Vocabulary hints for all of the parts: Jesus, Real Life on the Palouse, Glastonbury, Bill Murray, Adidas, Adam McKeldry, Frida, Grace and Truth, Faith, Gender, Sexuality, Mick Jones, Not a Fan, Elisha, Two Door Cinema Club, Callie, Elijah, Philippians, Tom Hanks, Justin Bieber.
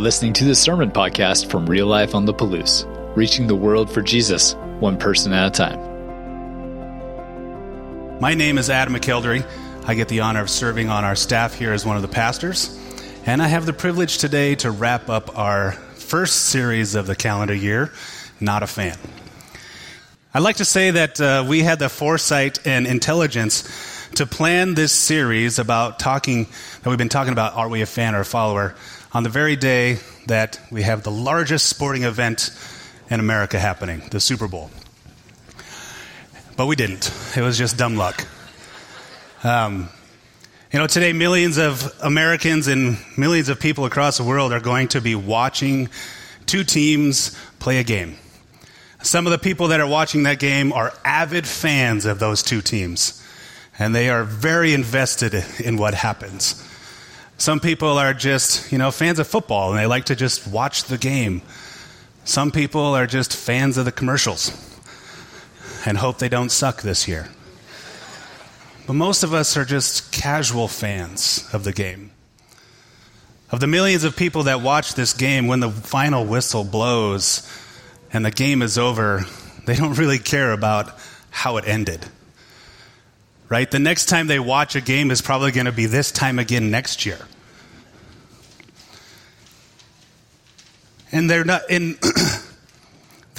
listening to the Sermon Podcast from Real Life on the Palouse, reaching the world for Jesus, one person at a time. My name is Adam McKeldry. I get the honor of serving on our staff here as one of the pastors, and I have the privilege today to wrap up our first series of the calendar year, Not a Fan. I'd like to say that we had the foresight and intelligence to plan this series that we've been talking about, are we a fan or a follower, on the very day that we have the largest sporting event in America happening, the Super Bowl. But we didn't. It was just dumb luck. Today millions of Americans and millions of people across the world are going to be watching two teams play a game. Some of the people that are watching that game are avid fans of those two teams, and they are very invested in what happens. Some people are just, fans of football, and they like to just watch the game. Some people are just fans of the commercials and hope they don't suck this year. But most of us are just casual fans of the game. Of the millions of people that watch this game, when the final whistle blows and the game is over, they don't really care about how it ended. Right? The next time they watch a game is probably going to be this time again next year. And they're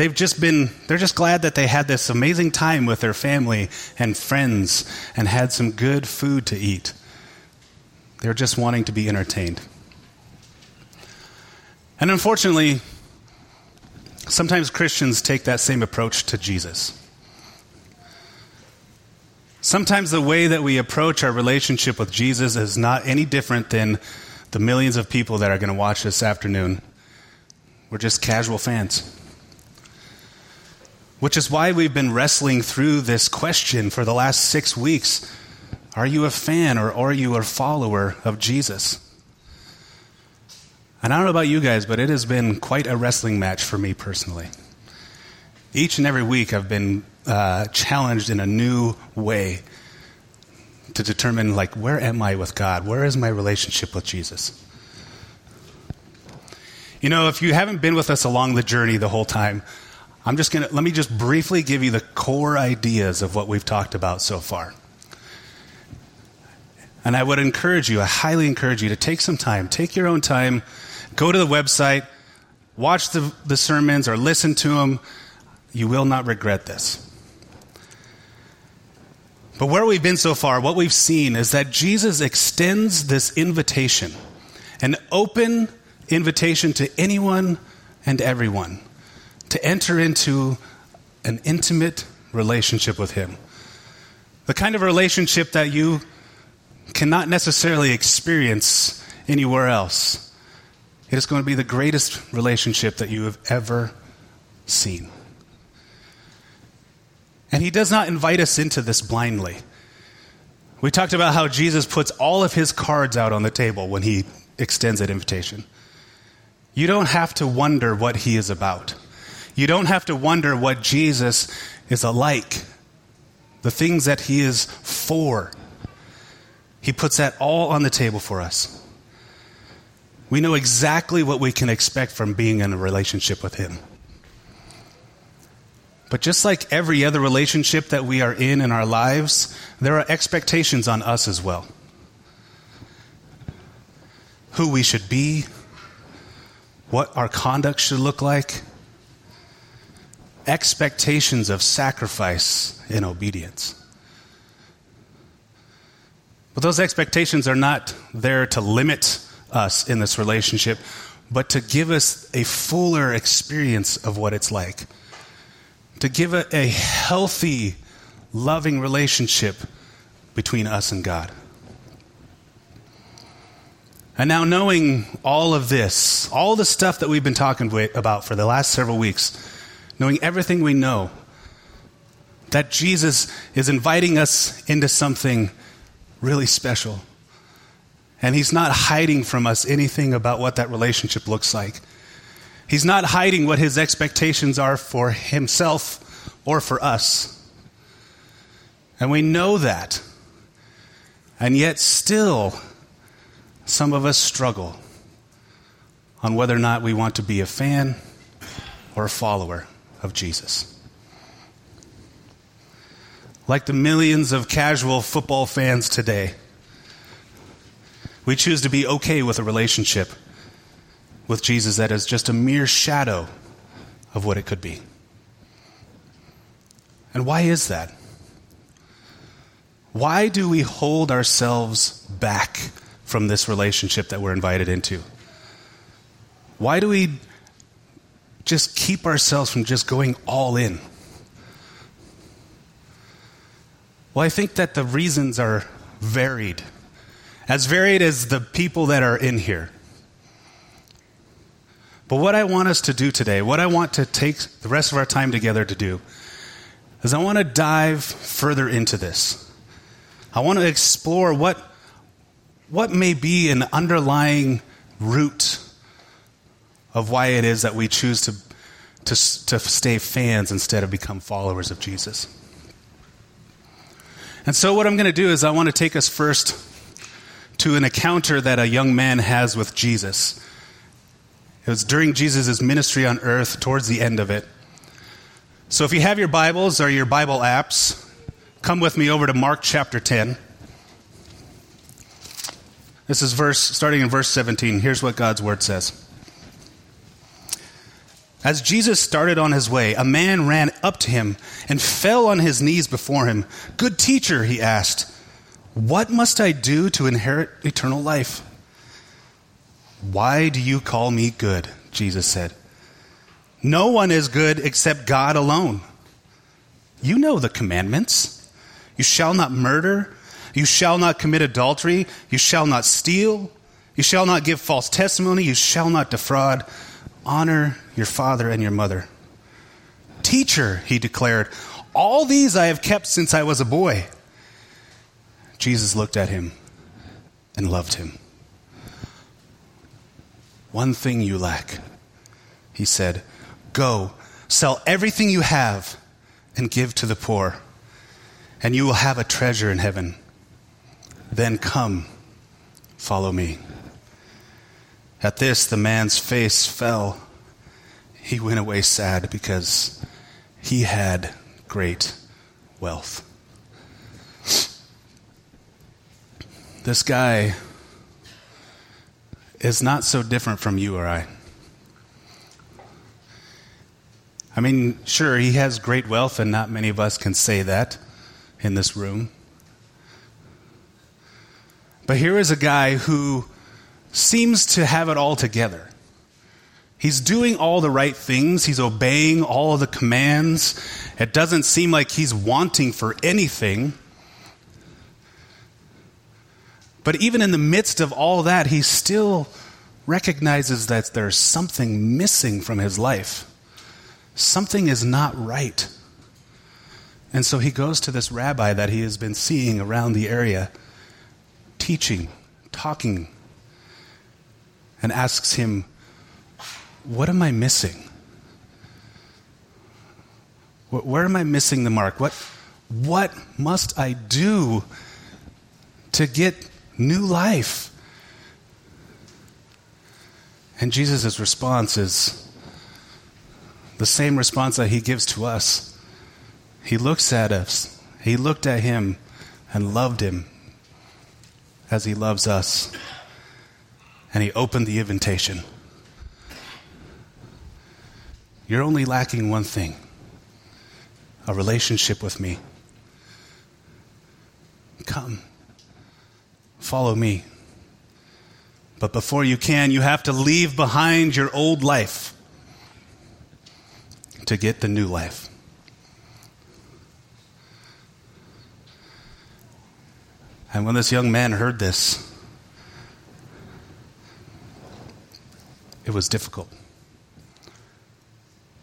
just glad that they had this amazing time with their family and friends and had some good food to eat. They're just wanting to be entertained. And unfortunately, sometimes Christians take that same approach to Jesus. Sometimes the way that we approach our relationship with Jesus is not any different than the millions of people that are going to watch this afternoon. We're just casual fans. Which is why we've been wrestling through this question for the last 6 weeks. Are you a fan or are you a follower of Jesus? And I don't know about you guys, but it has been quite a wrestling match for me personally. Each and every week I've been challenged in a new way to determine, where am I with God? Where is my relationship with Jesus? If you haven't been with us along the journey the whole time, let me just briefly give you the core ideas of what we've talked about so far. And I highly encourage you to take some time, take your own time, go to the website, watch the sermons or listen to them. You will not regret this. But where we've been so far, what we've seen is that Jesus extends this invitation, an open invitation to anyone and everyone, to enter into an intimate relationship with him. The kind of relationship that you cannot necessarily experience anywhere else. It is going to be the greatest relationship that you have ever seen. And he does not invite us into this blindly. We talked about how Jesus puts all of his cards out on the table when he extends that invitation. You don't have to wonder what he is about. You don't have to wonder what Jesus is like, the things that he is for. He puts that all on the table for us. We know exactly what we can expect from being in a relationship with him. But just like every other relationship that we are in our lives, there are expectations on us as well. Who we should be, what our conduct should look like, expectations of sacrifice and obedience. But those expectations are not there to limit us in this relationship, but to give us a fuller experience of what it's like. To give a healthy, loving relationship between us and God. And now, knowing all of this, all the stuff that we've been talking about for the last several weeks, knowing everything we know, that Jesus is inviting us into something really special. And he's not hiding from us anything about what that relationship looks like. He's not hiding what his expectations are for himself or for us. And we know that. And yet still, some of us struggle. on whether or not we want to be a fan or a follower of Jesus. Like the millions of casual football fans today, we choose to be okay with a relationship with Jesus that is just a mere shadow of what it could be. And why is that? Why do we hold ourselves back from this relationship that we're invited into? Why do we just keep ourselves from just going all in? Well, I think that the reasons are varied. As varied as the people that are in here. But what I want us to do today, what I want to take the rest of our time together to do, is I want to dive further into this. I want to explore what may be an underlying root of why it is that we choose to stay fans instead of become followers of Jesus. And so what I'm going to do is I want to take us first to an encounter that a young man has with Jesus. It was during Jesus' ministry on earth, towards the end of it. So if you have your Bibles or your Bible apps, come with me over to Mark chapter 10. This is starting in verse 17. Here's what God's word says. As Jesus started on his way, a man ran up to him and fell on his knees before him. "Good teacher," he asked, "what must I do to inherit eternal life?" "Why do you call me good?" Jesus said. "No one is good except God alone. You know the commandments. You shall not murder. You shall not commit adultery. You shall not steal. You shall not give false testimony. You shall not defraud. Honor your father and your mother." "Teacher," he declared, "all these I have kept since I was a boy." Jesus looked at him and loved him. "One thing you lack," he said. "Go, sell everything you have and give to the poor, and you will have a treasure in heaven. Then come, follow me." At this, the man's face fell. He went away sad because he had great wealth. This guy is not so different from you or I. I mean, sure, he has great wealth, and not many of us can say that in this room. But here is a guy who seems to have it all together. He's doing all the right things. He's obeying all of the commands. It doesn't seem like he's wanting for anything. But even in the midst of all that, he still recognizes that there's something missing from his life. Something is not right. And so he goes to this rabbi that he has been seeing around the area, teaching, talking, and asks him, "What am I missing? Where am I missing the mark? What must I do to get new life?" And Jesus' response is the same response that he gives to us. He looks at us. He looked at him and loved him as he loves us. And he opened the invitation. "You're only lacking one thing, a relationship with me. Come. Follow me. But before you can, you have to leave behind your old life to get the new life." And when this young man heard this, it was difficult.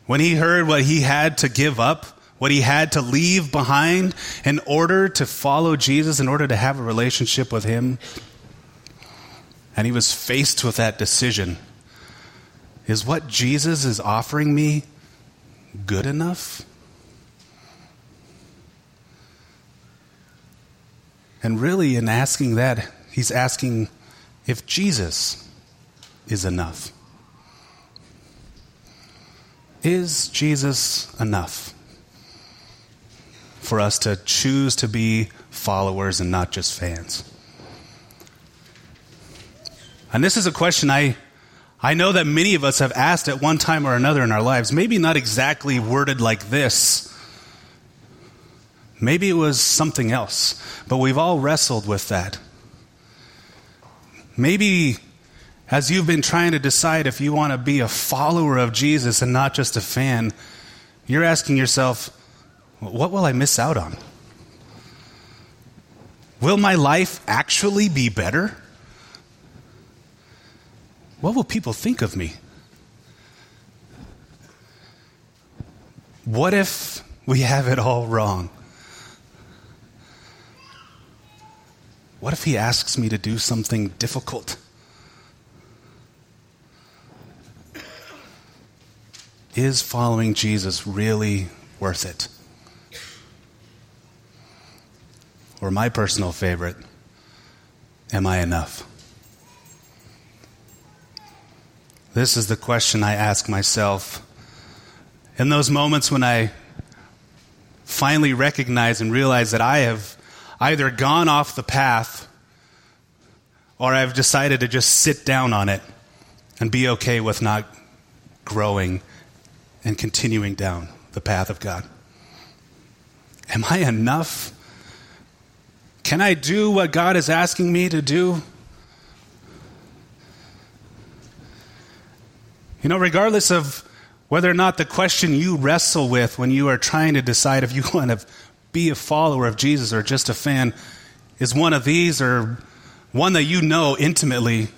When he heard what he had to give up, what he had to leave behind in order to follow Jesus, in order to have a relationship with him. And he was faced with that decision. Is what Jesus is offering me good enough? And really, in asking that, he's asking if Jesus is enough. Is Jesus enough for us to choose to be followers and not just fans? And this is a question I know that many of us have asked at one time or another in our lives. Maybe not exactly worded like this. Maybe it was something else. But we've all wrestled with that. Maybe as you've been trying to decide if you want to be a follower of Jesus and not just a fan, you're asking yourself, what will I miss out on? Will my life actually be better? What will people think of me? What if we have it all wrong? What if he asks me to do something difficult? Is following Jesus really worth it? Or my personal favorite, am I enough? This is the question I ask myself in those moments when I finally recognize and realize that I have either gone off the path or I've decided to just sit down on it and be okay with not growing and continuing down the path of God. Am I enough? Can I do what God is asking me to do? You know, regardless of whether or not the question you wrestle with when you are trying to decide if you want to be a follower of Jesus or just a fan is one of these or one that you know intimately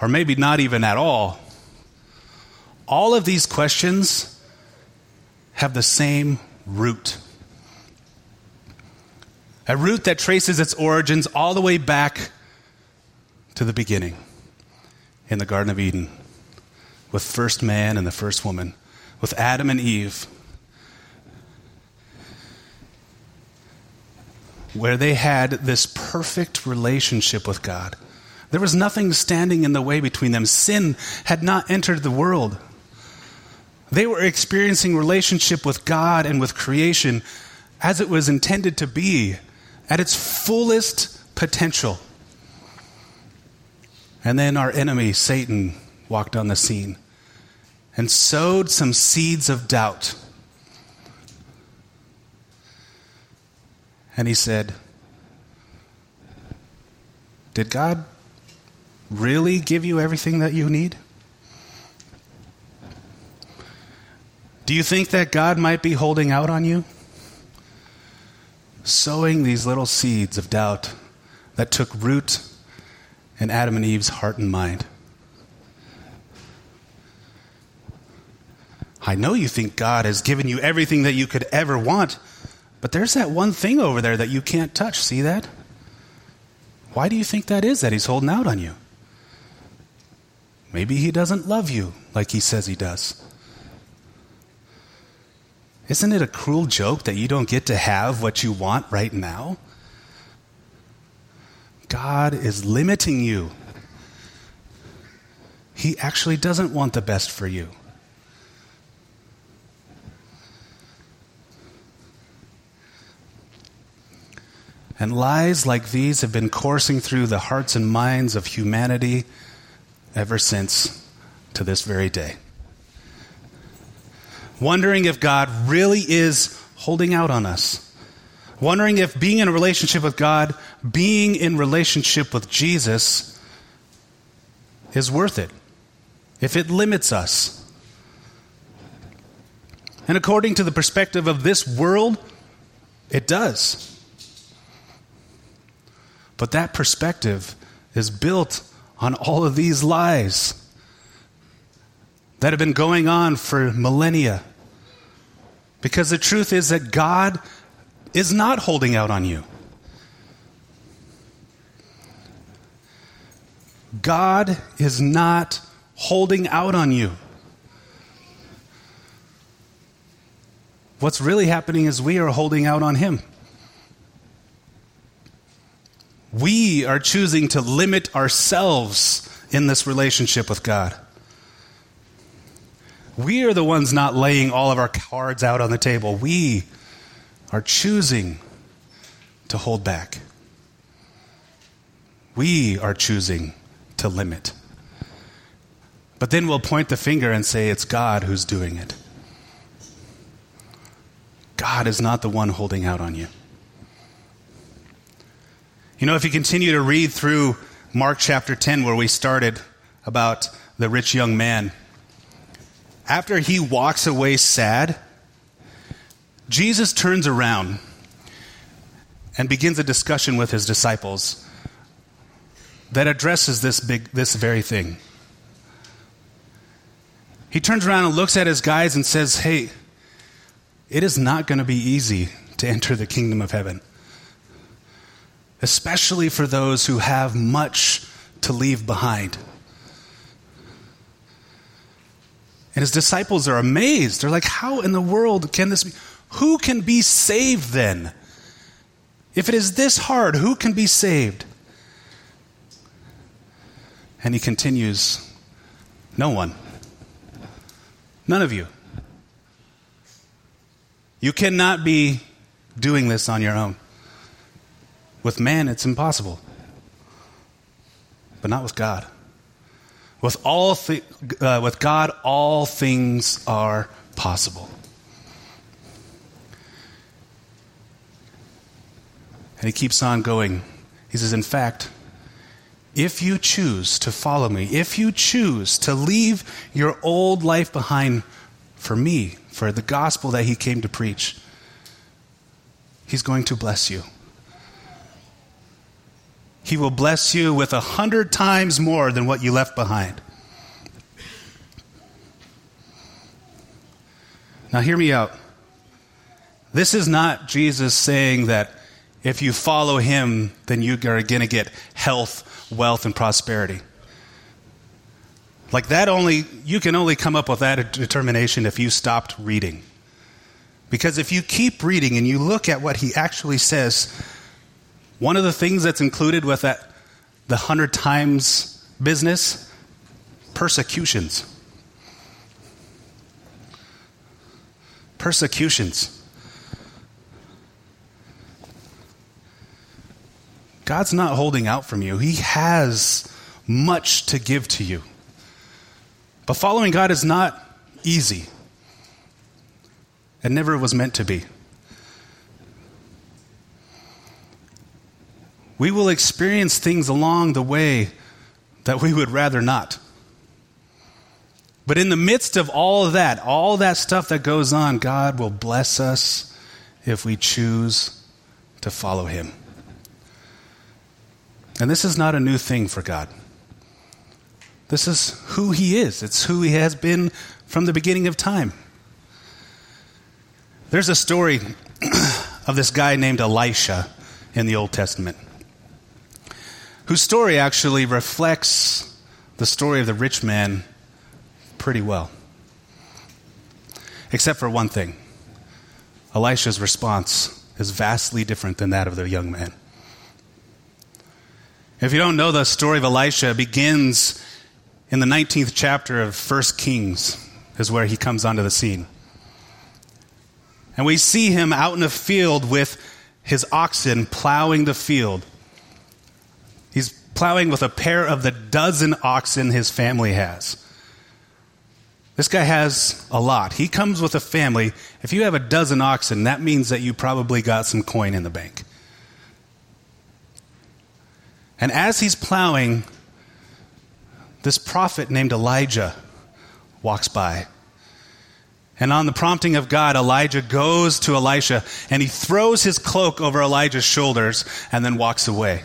or maybe not even at all of these questions have the same root. A root that traces its origins all the way back to the beginning in the Garden of Eden. With first man and the first woman, with Adam and Eve, where they had this perfect relationship with God. There was nothing standing in the way between them. Sin had not entered the world. They were experiencing relationship with God and with creation as it was intended to be, at its fullest potential. And then our enemy, Satan, walked on the scene and sowed some seeds of doubt. And he said, did God really give you everything that you need? Do you think that God might be holding out on you? Sowing these little seeds of doubt that took root in Adam and Eve's heart and mind. I know you think God has given you everything that you could ever want, but there's that one thing over there that you can't touch. See that? Why do you think that is that he's holding out on you? Maybe he doesn't love you like he says he does. Isn't it a cruel joke that you don't get to have what you want right now? God is limiting you. He actually doesn't want the best for you. And lies like these have been coursing through the hearts and minds of humanity ever since to this very day. Wondering if God really is holding out on us. Wondering if being in a relationship with God, being in relationship with Jesus is worth it. If it limits us. And according to the perspective of this world, it does. But that perspective is built on all of these lies that have been going on for millennia. Because the truth is that God is not holding out on you. God is not holding out on you. What's really happening is we are holding out on him. We are choosing to limit ourselves in this relationship with God. We are the ones not laying all of our cards out on the table. We are choosing to hold back. We are choosing to limit. But then we'll point the finger and say it's God who's doing it. God is not the one holding out on you. You know, if you continue to read through Mark chapter 10, where we started about the rich young man, after he walks away sad, Jesus turns around and begins a discussion with his disciples that addresses this very thing. He turns around and looks at his guys and says, "Hey, it is not going to be easy to enter the kingdom of heaven, especially for those who have much to leave behind." And his disciples are amazed. They're like, how in the world can this be? Who can be saved then? If it is this hard, who can be saved? And he continues, no one. None of you. You cannot be doing this on your own. With man, it's impossible. But not with God. With God, all things are possible. And he keeps on going. He says, in fact, if you choose to follow me, if you choose to leave your old life behind for me, for the gospel that he came to preach, he's going to bless you. He will bless you with 100 times more than what you left behind. Now hear me out. This is not Jesus saying that if you follow him, then you are going to get health, wealth, and prosperity. Like that you can only come up with that determination if you stopped reading. Because if you keep reading and you look at what he actually says, one of the things that's included with that, the 100 times business, persecutions. Persecutions. God's not holding out from you. He has much to give to you. But following God is not easy. It never was meant to be. We will experience things along the way that we would rather not. But in the midst of all that stuff that goes on, God will bless us if we choose to follow him. And this is not a new thing for God. This is who he is. It's who he has been from the beginning of time. There's a story of this guy named Elisha in the Old Testament, whose story actually reflects the story of the rich man pretty well. Except for one thing. Elisha's response is vastly different than that of the young man. If you don't know, the story of Elisha begins in the 19th chapter of 1 Kings, is where he comes onto the scene. And we see him out in a field with his oxen plowing the field. He's plowing with a pair of the dozen oxen his family has. This guy has a lot. He comes with a family. If you have a dozen oxen, that means that you probably got some coin in the bank. And as he's plowing, this prophet named Elijah walks by. And on the prompting of God, Elijah goes to Elisha and he throws his cloak over Elijah's shoulders and then walks away.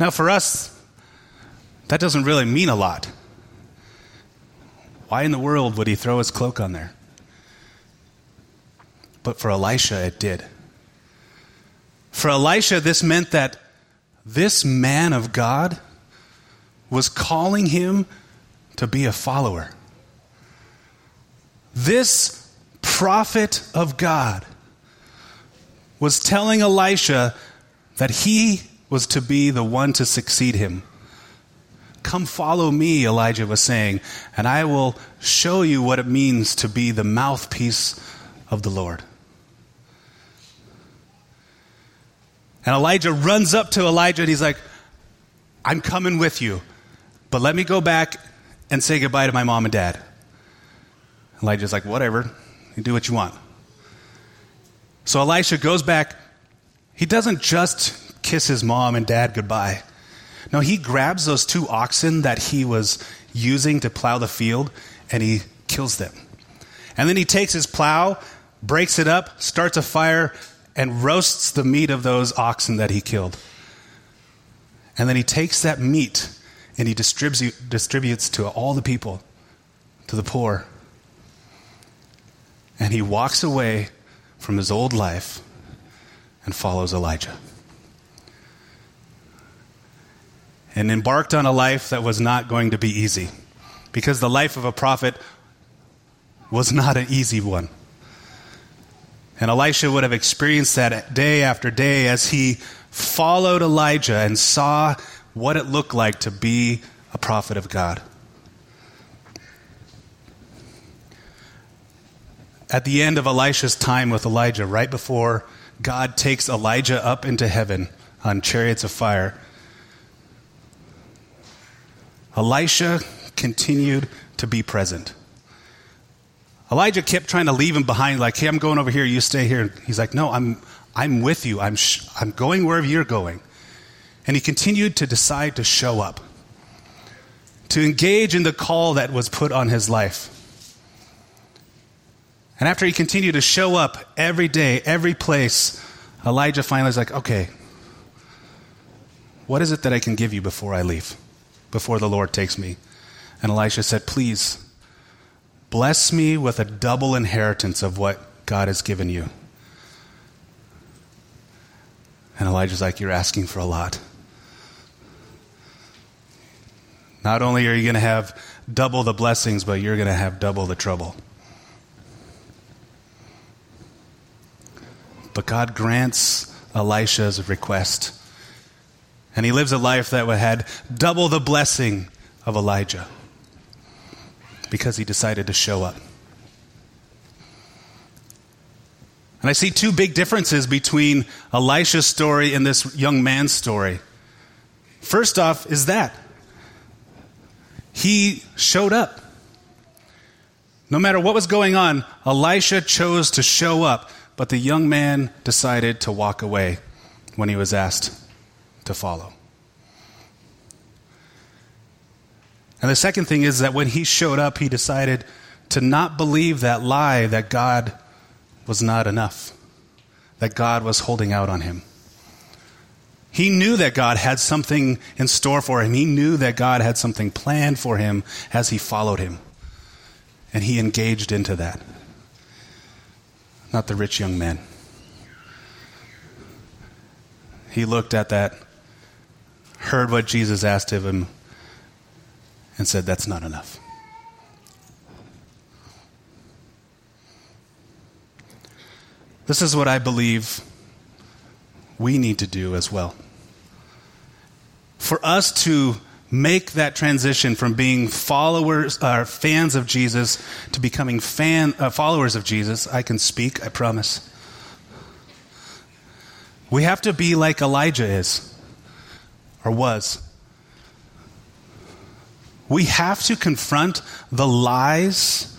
Now for us, that doesn't really mean a lot. Why in the world would he throw his cloak on there? But for Elisha, it did. For Elisha, this meant that this man of God was calling him to be a follower. This prophet of God was telling Elisha that he was to be the one to succeed him, Come follow me, Elijah was saying, and I will show you what it means to be the mouthpiece of the Lord. And Elijah runs up to Elijah and he's like, I'm coming with you, but let me go back and say goodbye to my mom and dad. Elijah's like, whatever, you do what you want. So Elisha goes back. He doesn't just kiss his mom and dad goodbye. No, he grabs those two oxen that he was using to plow the field and he kills them. And then he takes his plow, breaks it up, starts a fire, and roasts the meat of those oxen that he killed. And then he takes that meat and he distributes to all the people, to the poor. And he walks away from his old life and follows Elijah. And embarked on a life that was not going to be easy, because the life of a prophet was not an easy one. And Elisha would have experienced that day after day as he followed Elijah and saw what it looked like to be a prophet of God. At the end of Elisha's time with Elijah, right before God takes Elijah up into heaven on chariots of fire, Elisha continued to be present. Elijah kept trying to leave him behind, like, hey, I'm going over here, you stay here. And he's like, no, I'm with you. I'm going wherever you're going. And he continued to decide to show up, to engage in the call that was put on his life. And after he continued to show up every day, every place, Elijah finally was like, okay, what is it that I can give you before I leave, before the Lord takes me? And Elisha said, please, bless me with a double inheritance of what God has given you. And Elijah's like, you're asking for a lot. Not only are you going to have double the blessings, but you're going to have double the trouble. But God grants Elisha's request. And he lives a life that had double the blessing of Elijah, because he decided to show up. And I see two big differences between Elisha's story and this young man's story. First off is that he showed up. No matter what was going on, Elisha chose to show up. But the young man decided to walk away when he was asked to follow. And the second thing is that when he showed up, he decided to not believe that lie that God was not enough, that God was holding out on him. He knew that God had something in store for him. He knew that God had something planned for him as he followed him. And he engaged into that. Not the rich young man. He looked at that, heard what Jesus asked of him, and said, that's not enough. This is what I believe we need to do as well. For us to make that transition from being followers, fans of Jesus, to becoming followers of Jesus. I can speak, I promise. We have to be like Elijah is, or was. We have to confront the lies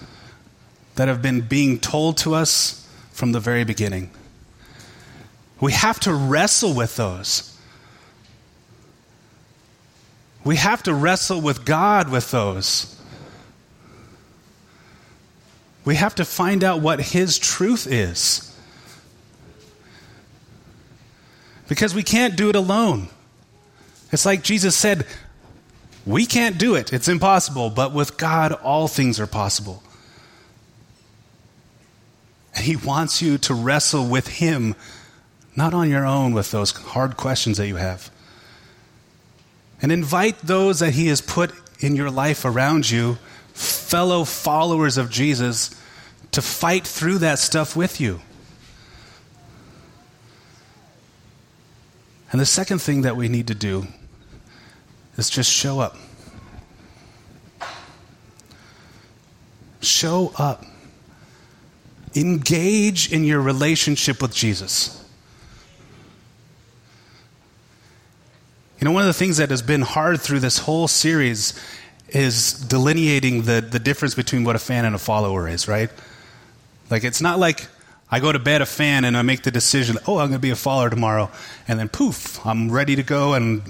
that have been being told to us from the very beginning. We have to wrestle with those. We have to wrestle with God with those. We have to find out what His truth is. Because we can't do it alone. It's like Jesus said, we can't do it. It's impossible. But with God, all things are possible. And He wants you to wrestle with Him, not on your own with those hard questions that you have. And invite those that He has put in your life around you, fellow followers of Jesus, to fight through that stuff with you. And the second thing that we need to do is just show up. Show up. Engage in your relationship with Jesus. You know, one of the things that has been hard through this whole series is delineating the difference between what a fan and a follower is, right? Like, it's not like I go to bed a fan and I make the decision, oh, I'm going to be a follower tomorrow, and then poof, I'm ready to go and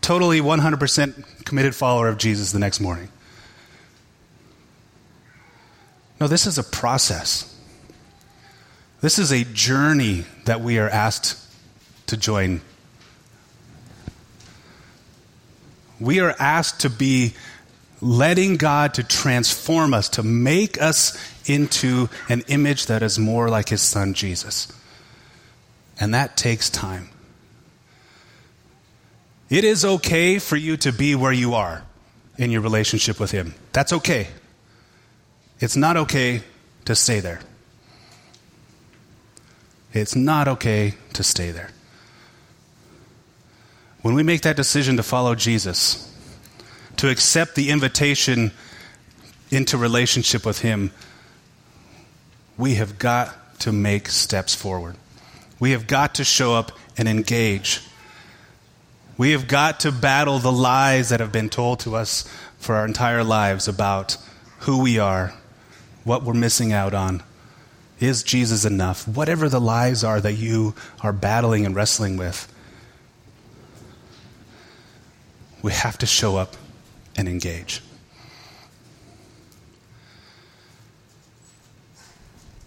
totally 100% committed follower of Jesus the next morning. No, this is a process. This is a journey that we are asked to join. We are asked to be letting God to transform us, to make us into an image that is more like his son Jesus. And that takes time. It is okay for you to be where you are in your relationship with him. That's okay. It's not okay to stay there. It's not okay to stay there. When we make that decision to follow Jesus, to accept the invitation into relationship with him, we have got to make steps forward. We have got to show up and engage. We have got to battle the lies that have been told to us for our entire lives about who we are, what we're missing out on. Is Jesus enough? Whatever the lies are that you are battling and wrestling with, we have to show up and engage.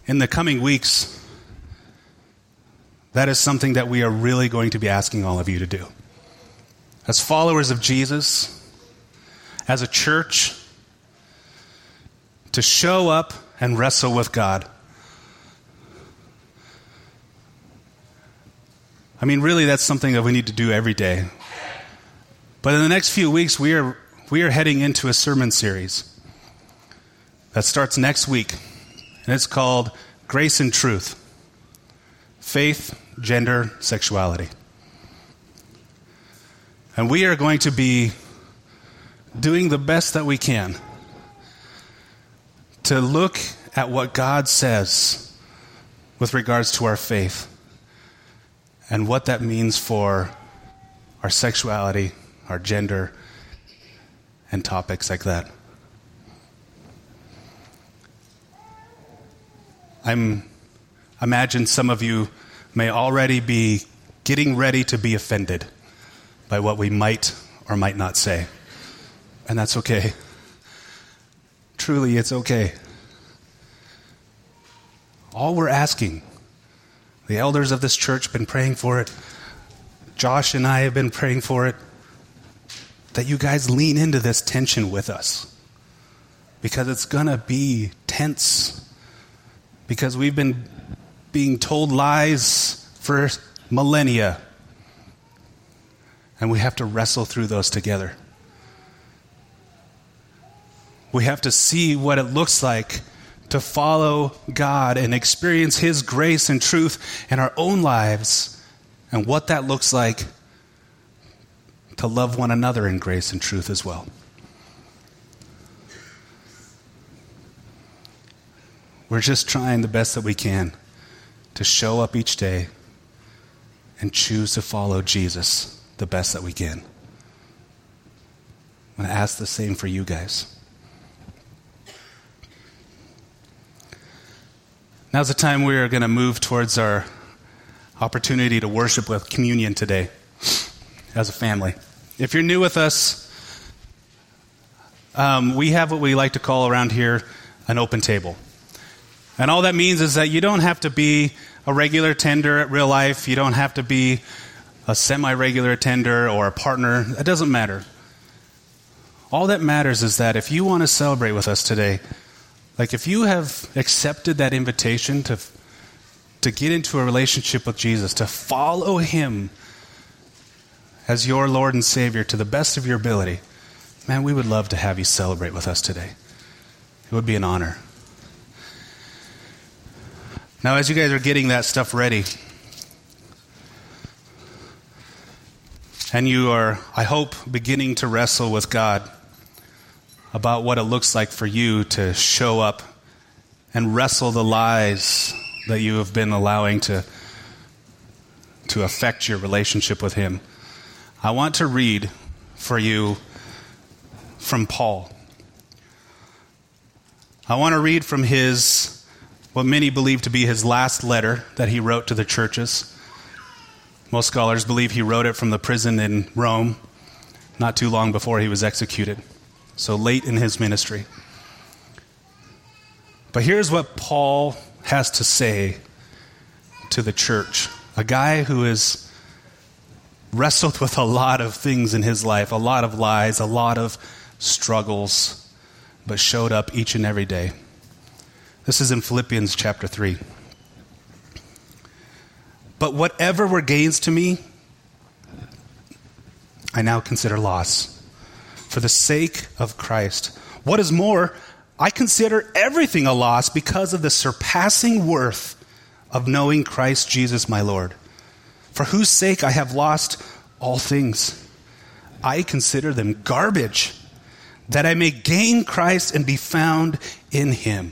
In the coming weeks, that is something that we are really going to be asking all of you to do. As followers of Jesus, as a church, to show up and wrestle with God. I mean, really, that's something that we need to do every day. But in the next few weeks, we are heading into a sermon series that starts next week, and it's called Grace and Truth, Faith, Gender, Sexuality. And we are going to be doing the best that we can to look at what God says with regards to our faith and what that means for our sexuality, our gender, and topics like that. I imagine some of you may already be getting ready to be offended by what we might or might not say. And that's okay. Truly, it's okay. All we're asking, the elders of this church have been praying for it. Josh and I have been praying for it. That you guys lean into this tension with us, because it's going to be tense, because we've been being told lies for millennia, and we have to wrestle through those together. We have to see what it looks like to follow God and experience his grace and truth in our own lives, and what that looks like to love one another in grace and truth as well. We're just trying the best that we can to show up each day and choose to follow Jesus the best that we can. I'm going to ask the same for you guys. Now's the time we are going to move towards our opportunity to worship with communion today as a family. If you're new with us, we have what we like to call around here an open table. And all that means is that you don't have to be a regular attender at Real Life. You don't have to be a semi-regular attender or a partner. It doesn't matter. All that matters is that if you want to celebrate with us today, like if you have accepted that invitation to get into a relationship with Jesus, to follow him as your Lord and Savior to the best of your ability, man, we would love to have you celebrate with us today. It would be an honor. Now, as you guys are getting that stuff ready, and you are, I hope, beginning to wrestle with God about what it looks like for you to show up and wrestle the lies that you have been allowing to affect your relationship with him. I want to read for you from Paul. I want to read from his, what many believe to be his last letter that he wrote to the churches. Most scholars believe he wrote it from the prison in Rome, not too long before he was executed, so late in his ministry. But here's what Paul has to say to the church. A guy who has wrestled with a lot of things in his life, a lot of lies, a lot of struggles, but showed up each and every day. This is in Philippians chapter 3. But whatever were gains to me, I now consider loss for the sake of Christ. What is more, I consider everything a loss because of the surpassing worth of knowing Christ Jesus my Lord, for whose sake I have lost all things. I consider them garbage, that I may gain Christ and be found in him,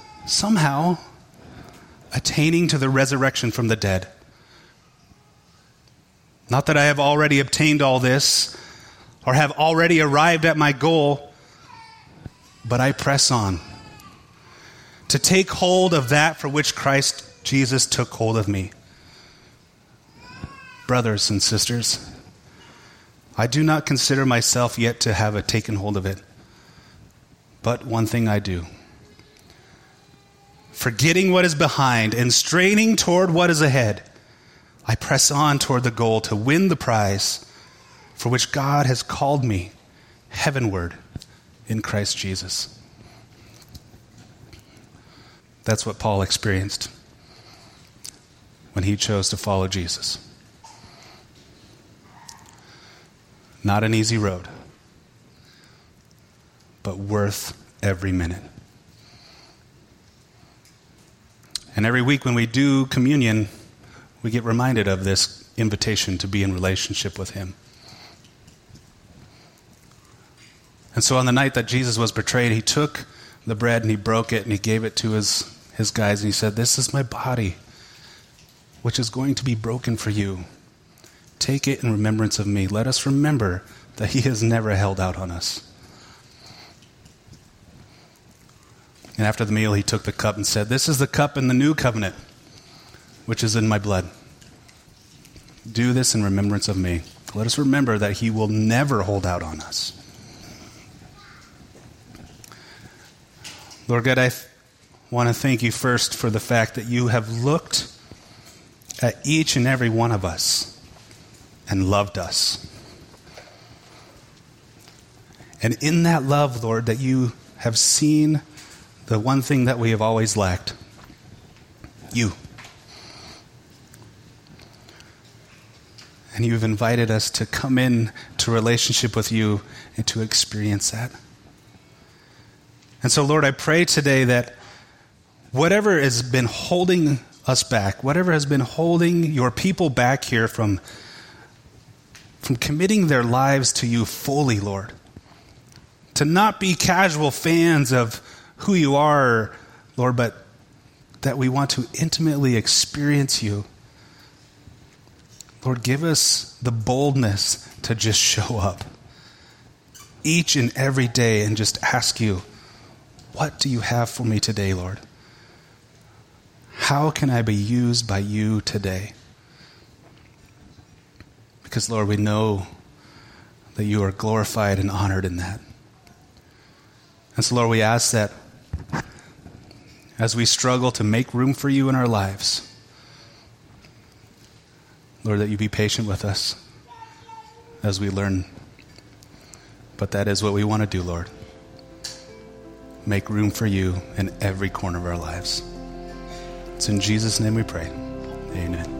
somehow attaining to the resurrection from the dead. Not that I have already obtained all this or have already arrived at my goal, but I press on to take hold of that for which Christ Jesus took hold of me. Brothers and sisters, I do not consider myself yet to have taken hold of it, but one thing I do. Forgetting what is behind and straining toward what is ahead, I press on toward the goal to win the prize for which God has called me heavenward in Christ Jesus. That's what Paul experienced when he chose to follow Jesus. Not an easy road, but worth every minute. And every week when we do communion, we get reminded of this invitation to be in relationship with him. And so on the night that Jesus was betrayed, he took the bread and he broke it and he gave it to his guys and he said, "This is my body, which is going to be broken for you. Take it in remembrance of me." Let us remember that he has never held out on us. And after the meal, he took the cup and said, "This is the cup in the new covenant, which is in my blood. Do this in remembrance of me." Let us remember that he will never hold out on us. Lord God, I want to thank you first for the fact that you have looked at each and every one of us and loved us. And in that love, Lord, that you have seen the one thing that we have always lacked, you. And you've invited us to come in to relationship with you and to experience that. And so, Lord, I pray today that whatever has been holding us back, whatever has been holding your people back here from committing their lives to you fully, Lord, to not be casual fans of who you are, Lord, but that we want to intimately experience you. Lord, give us the boldness to just show up each and every day and just ask you, "What do you have for me today, Lord? How can I be used by you today?" Because, Lord, we know that you are glorified and honored in that. And so, Lord, we ask that as we struggle to make room for you in our lives, Lord, that you be patient with us as we learn. But that is what we want to do, Lord. make room for you in every corner of our lives. It's in Jesus' name we pray. Amen.